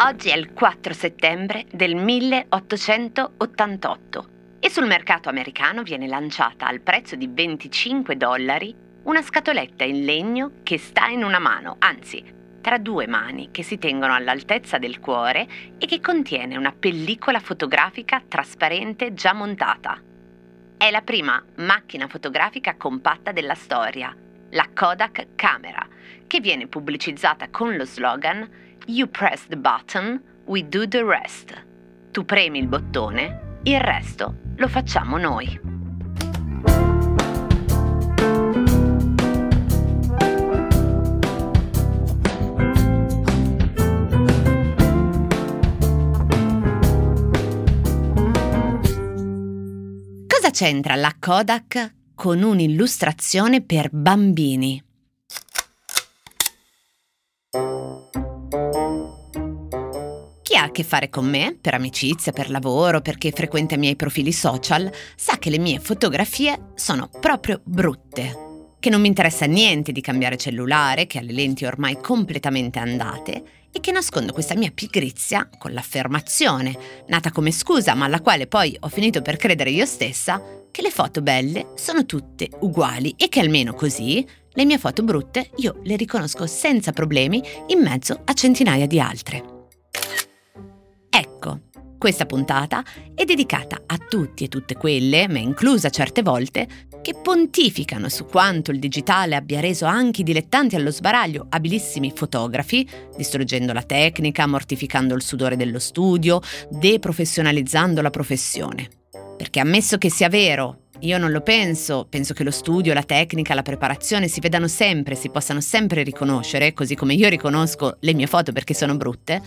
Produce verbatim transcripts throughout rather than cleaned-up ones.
Oggi è il quattro settembre del milleottocentottantotto e sul mercato americano viene lanciata al prezzo di venticinque dollari una scatoletta in legno che sta in una mano, anzi, tra due mani che si tengono all'altezza del cuore e che contiene una pellicola fotografica trasparente già montata. È la prima macchina fotografica compatta della storia, la Kodak Camera, che viene pubblicizzata con lo slogan "You press the button, we do the rest". Tu premi il bottone, il resto lo facciamo noi. Cosa c'entra la Kodak con un'illustrazione per bambini? Chi ha a che fare con me, per amicizia, per lavoro, perché frequenta i miei profili social, sa che le mie fotografie sono proprio brutte, che non mi interessa niente di cambiare cellulare, che ha le lenti ormai completamente andate e che nascondo questa mia pigrizia con l'affermazione, nata come scusa ma alla quale poi ho finito per credere io stessa, che le foto belle sono tutte uguali e che almeno così le mie foto brutte io le riconosco senza problemi in mezzo a centinaia di altre. Ecco, questa puntata è dedicata a tutti e tutte quelle, me inclusa certe volte, che pontificano su quanto il digitale abbia reso anche i dilettanti allo sbaraglio abilissimi fotografi, distruggendo la tecnica, mortificando il sudore dello studio, deprofessionalizzando la professione. Perché ammesso che sia vero, io non lo penso, penso che lo studio, la tecnica, la preparazione si vedano sempre, si possano sempre riconoscere, così come io riconosco le mie foto perché sono brutte.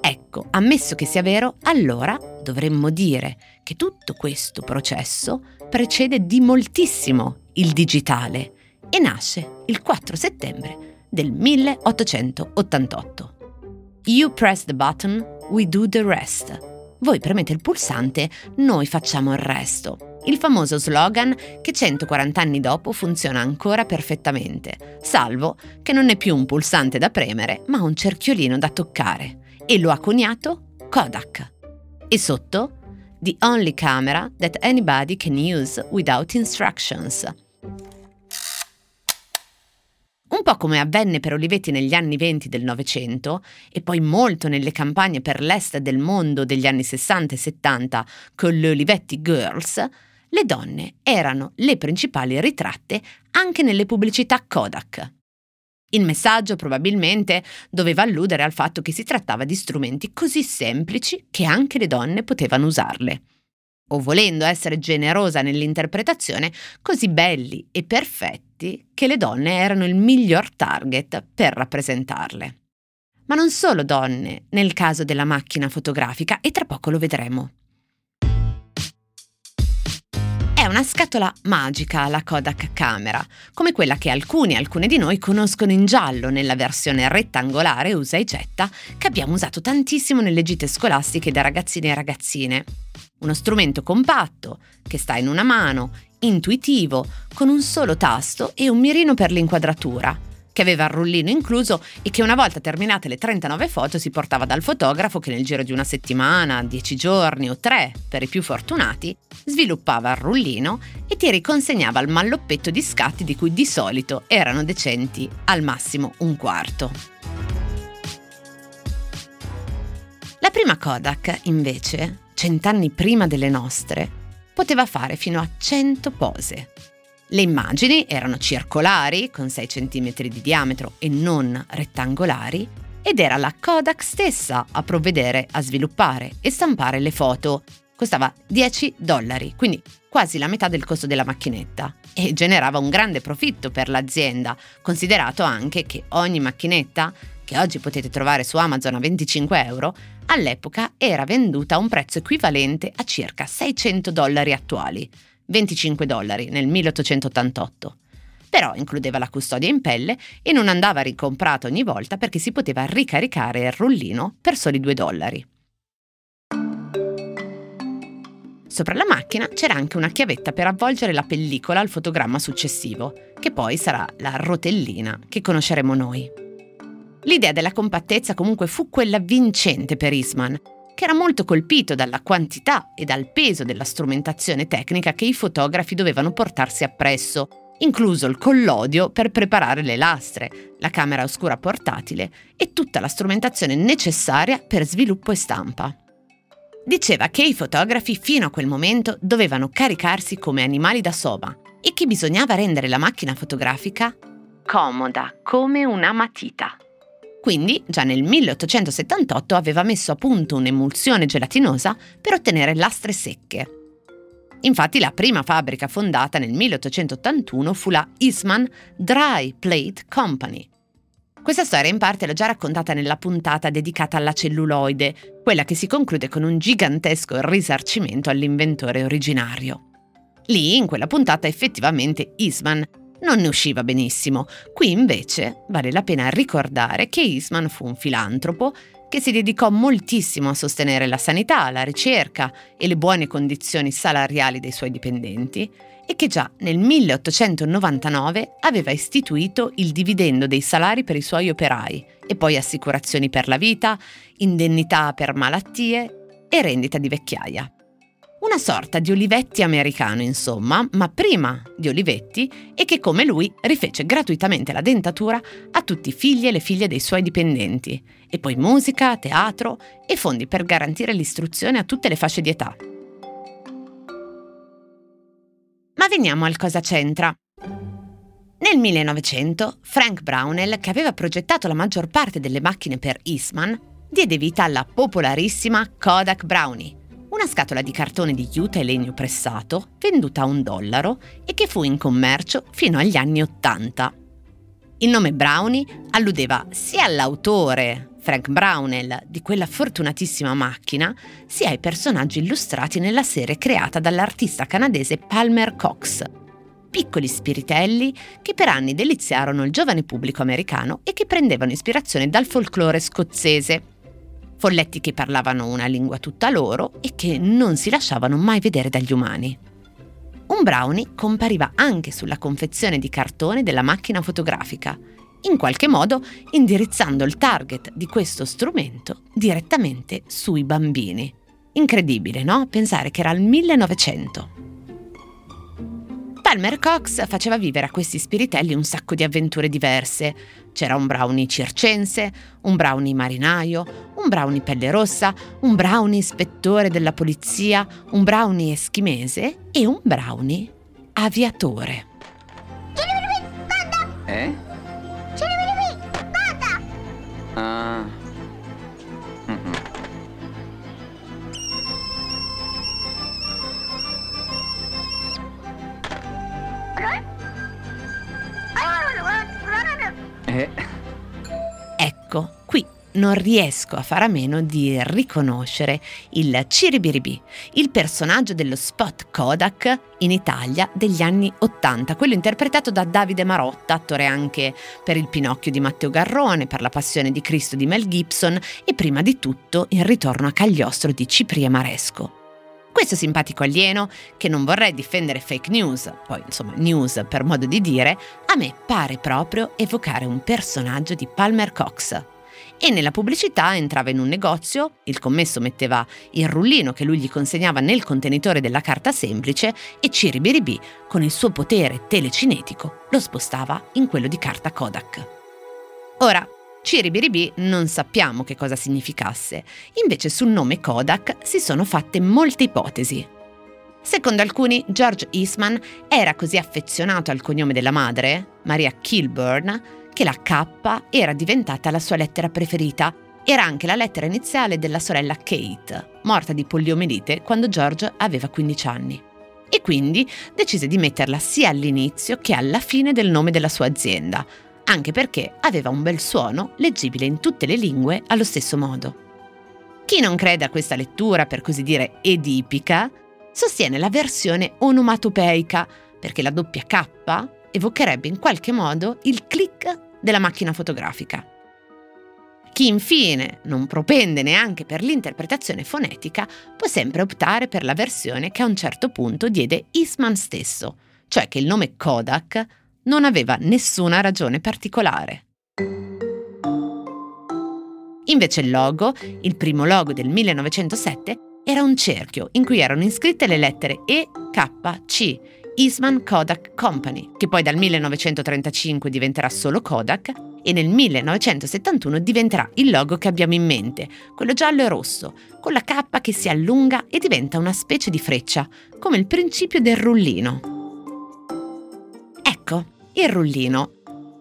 Ecco, ammesso che sia vero, allora dovremmo dire che tutto questo processo precede di moltissimo il digitale e nasce il quattro settembre del milleottocentottantotto. You press the button, we do the rest. Voi premete il pulsante, noi facciamo il resto. Il famoso slogan che centoquaranta anni dopo funziona ancora perfettamente, salvo che non è più un pulsante da premere, ma un cerchiolino da toccare. E lo ha coniato Kodak. E sotto, "The only camera that anybody can use without instructions". Un po' come avvenne per Olivetti negli anni venti del Novecento e poi molto nelle campagne per l'est del mondo degli anni sessanta e settanta con le Olivetti Girls, le donne erano le principali ritratte anche nelle pubblicità Kodak. Il messaggio probabilmente doveva alludere al fatto che si trattava di strumenti così semplici che anche le donne potevano usarle. O volendo essere generosa nell'interpretazione, così belli e perfetti che le donne erano il miglior target per rappresentarle. Ma non solo donne, nel caso della macchina fotografica, e tra poco lo vedremo. È una scatola magica la Kodak Camera, come quella che alcuni alcune di noi conoscono in giallo nella versione rettangolare usa e getta che abbiamo usato tantissimo nelle gite scolastiche da ragazzini e ragazzine. Uno strumento compatto, che sta in una mano, intuitivo, con un solo tasto e un mirino per l'inquadratura, che aveva il rullino incluso e che una volta terminate le trentanove foto si portava dal fotografo che nel giro di una settimana, dieci giorni o tre per i più fortunati, sviluppava il rullino e ti riconsegnava il malloppetto di scatti di cui di solito erano decenti al massimo un quarto. La prima Kodak, invece, cent'anni prima delle nostre, poteva fare fino a cento pose. Le immagini erano circolari, con sei centimetri di diametro e non rettangolari, ed era la Kodak stessa a provvedere a sviluppare e stampare le foto. Costava dieci dollari, quindi quasi la metà del costo della macchinetta, e generava un grande profitto per l'azienda, considerato anche che ogni macchinetta, che oggi potete trovare su Amazon a venticinque euro, all'epoca era venduta a un prezzo equivalente a circa seicento dollari attuali. venticinque dollari nel milleottocentottantotto. Però includeva la custodia in pelle e non andava ricomprata ogni volta perché si poteva ricaricare il rullino per soli due dollari. Sopra la macchina c'era anche una chiavetta per avvolgere la pellicola al fotogramma successivo, che poi sarà la rotellina che conosceremo noi. L'idea della compattezza comunque fu quella vincente per Eastman, che era molto colpito dalla quantità e dal peso della strumentazione tecnica che i fotografi dovevano portarsi appresso, incluso il collodio per preparare le lastre, la camera oscura portatile e tutta la strumentazione necessaria per sviluppo e stampa. Diceva che i fotografi fino a quel momento dovevano caricarsi come animali da soma e che bisognava rendere la macchina fotografica comoda come una matita. Quindi, già nel milleottocentosettantotto aveva messo a punto un'emulsione gelatinosa per ottenere lastre secche. Infatti la prima fabbrica fondata nel milleottocentottantuno fu la Eastman Dry Plate Company. Questa storia in parte l'ho già raccontata nella puntata dedicata alla celluloide, quella che si conclude con un gigantesco risarcimento all'inventore originario. Lì, in quella puntata, effettivamente Eastman non ne usciva benissimo. Qui invece vale la pena ricordare che Eastman fu un filantropo che si dedicò moltissimo a sostenere la sanità, la ricerca e le buone condizioni salariali dei suoi dipendenti e che già nel milleottocentonovantanove aveva istituito il dividendo dei salari per i suoi operai e poi assicurazioni per la vita, indennità per malattie e rendita di vecchiaia. Una sorta di Olivetti americano, insomma, ma prima di Olivetti e che come lui rifece gratuitamente la dentatura a tutti i figli e le figlie dei suoi dipendenti, e poi musica, teatro e fondi per garantire l'istruzione a tutte le fasce di età. Ma veniamo al cosa c'entra. Nel millenovecento, Frank Brownell, che aveva progettato la maggior parte delle macchine per Eastman, diede vita alla popolarissima Kodak Brownie, una scatola di cartone di juta e legno pressato, venduta a un dollaro e che fu in commercio fino agli anni Ottanta. Il nome Brownie alludeva sia all'autore, Frank Brownell, di quella fortunatissima macchina, sia ai personaggi illustrati nella serie creata dall'artista canadese Palmer Cox, piccoli spiritelli che per anni deliziarono il giovane pubblico americano e che prendevano ispirazione dal folklore scozzese. Folletti che parlavano una lingua tutta loro e che non si lasciavano mai vedere dagli umani. Un brownie compariva anche sulla confezione di cartone della macchina fotografica, in qualche modo indirizzando il target di questo strumento direttamente sui bambini. Incredibile, no? Pensare che era il millenovecento. Palmer Cox faceva vivere a questi spiritelli un sacco di avventure diverse. C'era un brownie circense, un brownie marinaio, un brownie pelle rossa, un brownie ispettore della polizia, un brownie eschimese e un brownie aviatore. Ciribiribi, guarda! Eh? Ciribiribi, guarda! Ah... Ecco, qui non riesco a fare a meno di riconoscere il Ciribiribi, il personaggio dello spot Kodak in Italia degli anni Ottanta, quello interpretato da Davide Marotta, attore anche per il Pinocchio di Matteo Garrone, per la Passione di Cristo di Mel Gibson e prima di tutto il Ritorno a Cagliostro di Ciprì e Maresco. Questo simpatico alieno, che non vorrei difendere fake news, poi insomma news per modo di dire, a me pare proprio evocare un personaggio di Palmer Cox. E nella pubblicità entrava in un negozio, il commesso metteva il rullino che lui gli consegnava nel contenitore della carta semplice e Ciribiribi, con il suo potere telecinetico, lo spostava in quello di carta Kodak. Ora, Ciribiribi non sappiamo che cosa significasse, invece sul nome Kodak si sono fatte molte ipotesi. Secondo alcuni, George Eastman era così affezionato al cognome della madre, Maria Kilburn, che la K era diventata la sua lettera preferita. Era anche la lettera iniziale della sorella Kate, morta di poliomielite quando George aveva quindici anni. E quindi decise di metterla sia all'inizio che alla fine del nome della sua azienda, anche perché aveva un bel suono leggibile in tutte le lingue allo stesso modo. Chi non crede a questa lettura, per così dire, edipica, sostiene la versione onomatopeica, perché la doppia K evocherebbe in qualche modo il click della macchina fotografica. Chi infine non propende neanche per l'interpretazione fonetica può sempre optare per la versione che a un certo punto diede Eastman stesso, cioè che il nome Kodak non aveva nessuna ragione particolare. Invece il logo, il primo logo del millenovecentosette, era un cerchio in cui erano inscritte le lettere E K C, Eastman Kodak Company, che poi dal millenovecentotrentacinque diventerà solo Kodak e nel millenovecentosettantuno diventerà il logo che abbiamo in mente, quello giallo e rosso, con la K che si allunga e diventa una specie di freccia, come il principio del rullino. Ecco, il rullino.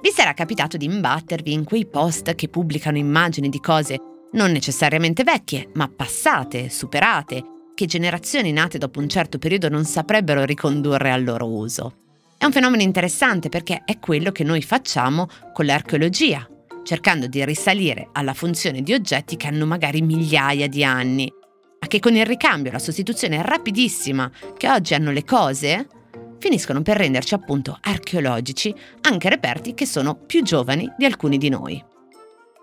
Vi sarà capitato di imbattervi in quei post che pubblicano immagini di cose non necessariamente vecchie, ma passate, superate, che generazioni nate dopo un certo periodo non saprebbero ricondurre al loro uso. È un fenomeno interessante perché è quello che noi facciamo con l'archeologia, cercando di risalire alla funzione di oggetti che hanno magari migliaia di anni, ma che con il ricambio e la sostituzione rapidissima che oggi hanno le cose, finiscono per renderci appunto archeologici anche reperti che sono più giovani di alcuni di noi.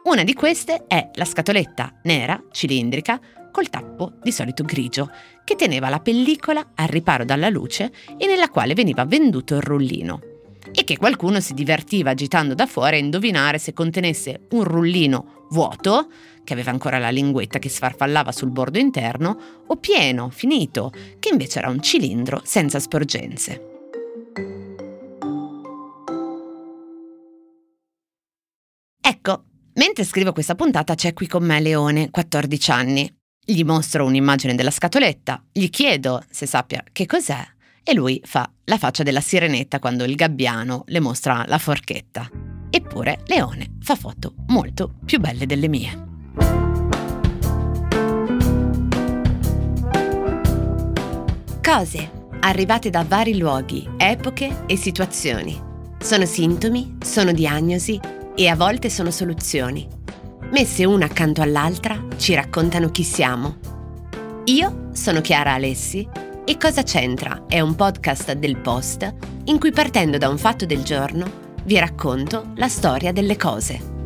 Una di queste è la scatoletta nera, cilindrica, col tappo di solito grigio, che teneva la pellicola al riparo dalla luce e nella quale veniva venduto il rullino, e che qualcuno si divertiva agitando da fuori a indovinare se contenesse un rullino vuoto, che aveva ancora la linguetta che sfarfallava sul bordo interno, o pieno, finito, che invece era un cilindro senza sporgenze. Ecco, mentre scrivo questa puntata c'è qui con me Leone, quattordici anni. Gli mostro un'immagine della scatoletta, gli chiedo se sappia che cos'è e lui fa la faccia della sirenetta quando il gabbiano le mostra la forchetta. Eppure Leone fa foto molto più belle delle mie. Cose arrivate da vari luoghi, epoche e situazioni. Sono sintomi, sono diagnosi e a volte sono soluzioni. Messe una accanto all'altra ci raccontano chi siamo. Io sono Chiara Alessi e Cosa c'entra è un podcast del Post in cui partendo da un fatto del giorno vi racconto la storia delle cose.